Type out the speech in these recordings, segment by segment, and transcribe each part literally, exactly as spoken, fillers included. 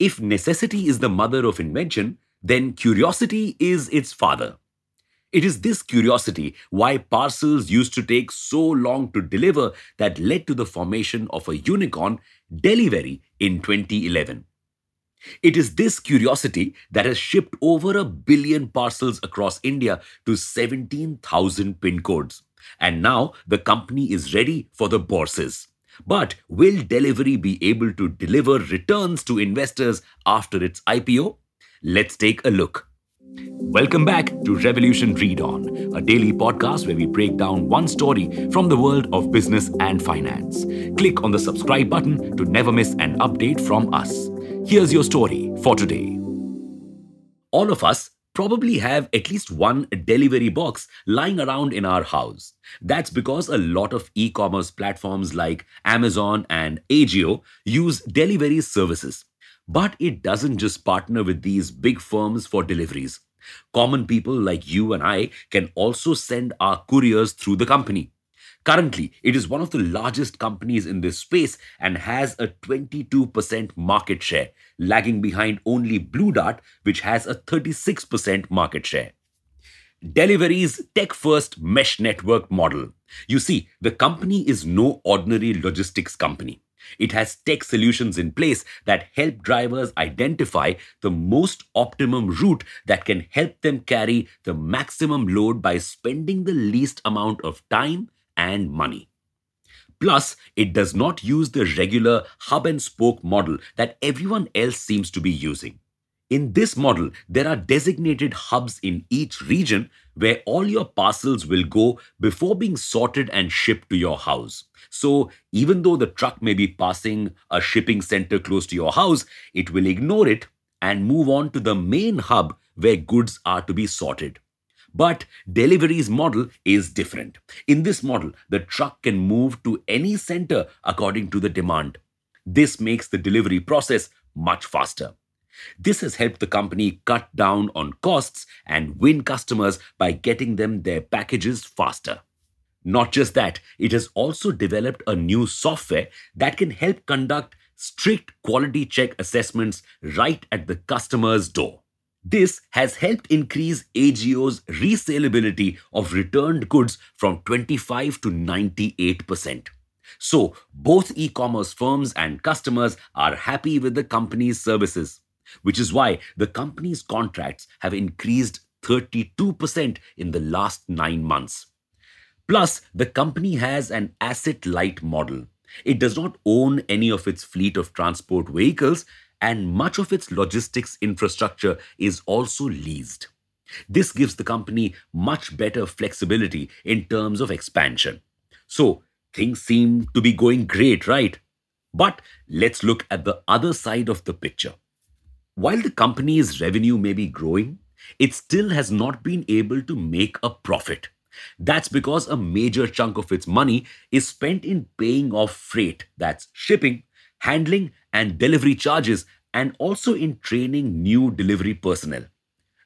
If necessity is the mother of invention, then curiosity is its father. It is this curiosity why parcels used to take so long to deliver that led to the formation of a unicorn, Delhivery, in twenty eleven. It is this curiosity that has shipped over a billion parcels across India to seventeen thousand pin codes. And now the company is ready for the bourses. But will Delhivery be able to deliver returns to investors after its I P O? Let's take a look. Welcome back to Revolution Redone, a daily podcast where we break down one story from the world of business and finance. Click on the subscribe button to never miss an update from us. Here's your story for today. All of us probably have at least one delivery box lying around in our house. That's because a lot of e-commerce platforms like Amazon and Ajio use delivery services. But it doesn't just partner with these big firms for deliveries. Common people like you and I can also send our couriers through the company. Currently, it is one of the largest companies in this space and has a twenty-two percent market share, lagging behind only Blue Dart, which has a thirty-six percent market share. Delhivery's tech-first mesh network model. You see, the company is no ordinary logistics company. It has tech solutions in place that help drivers identify the most optimum route that can help them carry the maximum load by spending the least amount of time and money. Plus, it does not use the regular hub and spoke model that everyone else seems to be using. In this model, there are designated hubs in each region where all your parcels will go before being sorted and shipped to your house. So even though the truck may be passing a shipping center close to your house, it will ignore it and move on to the main hub where goods are to be sorted. But Delhivery's model is different. In this model, the truck can move to any center according to the demand. This makes the delivery process much faster. This has helped the company cut down on costs and win customers by getting them their packages faster. Not just that, it has also developed a new software that can help conduct strict quality check assessments right at the customer's door. This has helped increase Ajio's resaleability of returned goods from twenty-five to ninety-eight percent. So, both e-commerce firms and customers are happy with the company's services, which is why the company's contracts have increased thirty-two percent in the last nine months. Plus, the company has an asset-light model. It does not own any of its fleet of transport vehicles, and much of its logistics infrastructure is also leased. This gives the company much better flexibility in terms of expansion. So, things seem to be going great, right? But let's look at the other side of the picture. While the company's revenue may be growing, it still has not been able to make a profit. That's because a major chunk of its money is spent in paying off freight, that's shipping, handling and delivery charges, and also in training new delivery personnel.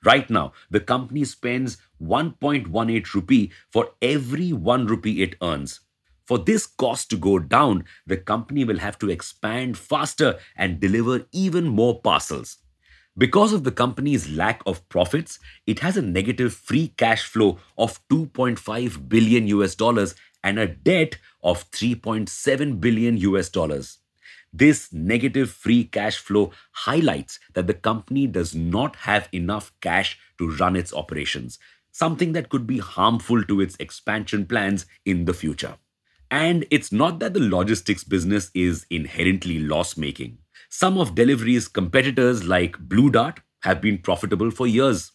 Right now, the company spends one point one eight rupee for every one rupee it earns. For this cost to go down, the company will have to expand faster and deliver even more parcels. Because of the company's lack of profits, it has a negative free cash flow of two point five billion US dollars and a debt of three point seven billion US dollars. This negative free cash flow highlights that the company does not have enough cash to run its operations, something that could be harmful to its expansion plans in the future. And it's not that the logistics business is inherently loss-making. Some of Delhivery's competitors like Blue Dart have been profitable for years.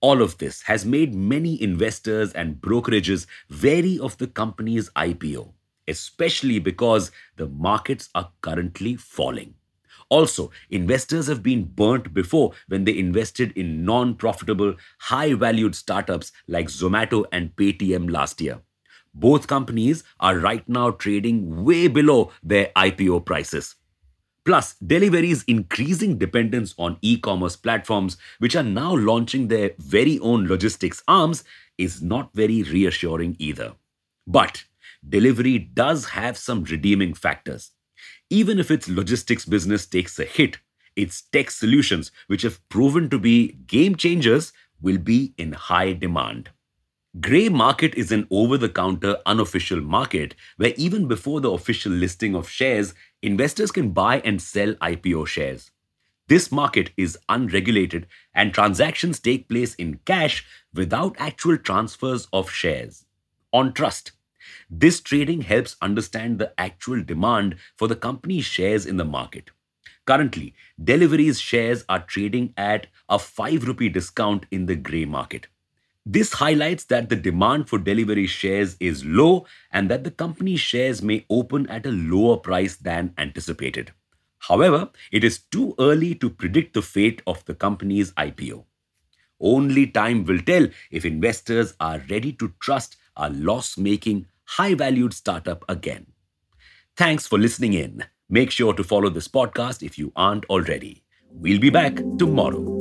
All of this has made many investors and brokerages wary of the company's I P O, especially because the markets are currently falling. Also, investors have been burnt before when they invested in non-profitable, high-valued startups like Zomato and Paytm last year. Both companies are right now trading way below their I P O prices. Plus, Delhivery's increasing dependence on e-commerce platforms, which are now launching their very own logistics arms, is not very reassuring either. But Delhivery does have some redeeming factors. Even if its logistics business takes a hit, Its tech solutions, which have proven to be game changers, will be in high demand. Grey market is an over-the-counter unofficial market where even before the official listing of shares, investors can buy and sell I P O shares. This market is unregulated and transactions take place in cash without actual transfers of shares. On trust, this trading helps understand the actual demand for the company's shares in the market. Currently, Delhivery's shares are trading at a five rupee discount in the grey market. This highlights that the demand for Delhivery shares is low and that the company's shares may open at a lower price than anticipated. However, it is too early to predict the fate of the company's I P O. Only time will tell if investors are ready to trust a loss-making, high-valued startup again. Thanks for listening in. Make sure to follow this podcast if you aren't already. We'll be back tomorrow.